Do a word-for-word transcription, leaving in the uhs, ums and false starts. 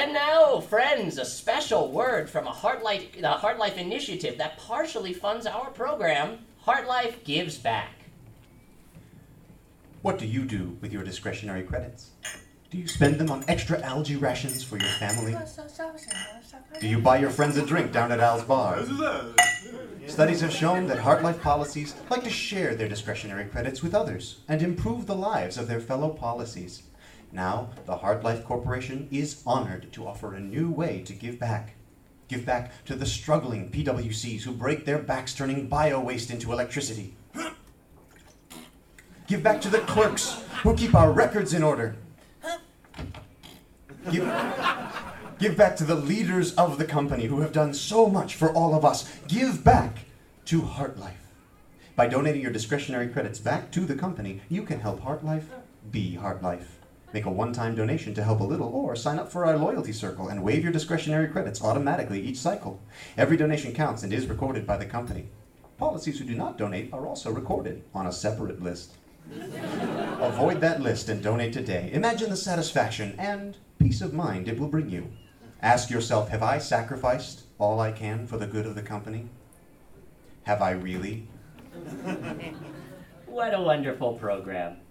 And now, friends, a special word from a HeartLife, the HeartLife initiative that partially funds our program, HeartLife Gives Back. What do you do with your discretionary credits? Do you spend them on extra algae rations for your family? Do you buy your friends a drink down at Al's Bar? Studies have shown that HeartLife policies like to share their discretionary credits with others and improve the lives of their fellow policies. Now, the HeartLife Corporation is honored to offer a new way to give back. Give back to the struggling P W Cs who break their backs turning bio-waste into electricity. Give back to the clerks who keep our records in order. Give, give back to the leaders of the company who have done so much for all of us. Give back to HeartLife. By donating your discretionary credits back to the company, you can help HeartLife be HeartLife. Make a one-time donation to help a little, or sign up for our loyalty circle and waive your discretionary credits automatically each cycle. Every donation counts and is recorded by the company. Policies who do not donate are also recorded on a separate list. Avoid that list and donate today. Imagine the satisfaction and peace of mind it will bring you. Ask yourself, have I sacrificed all I can for the good of the company? Have I really? What a wonderful program.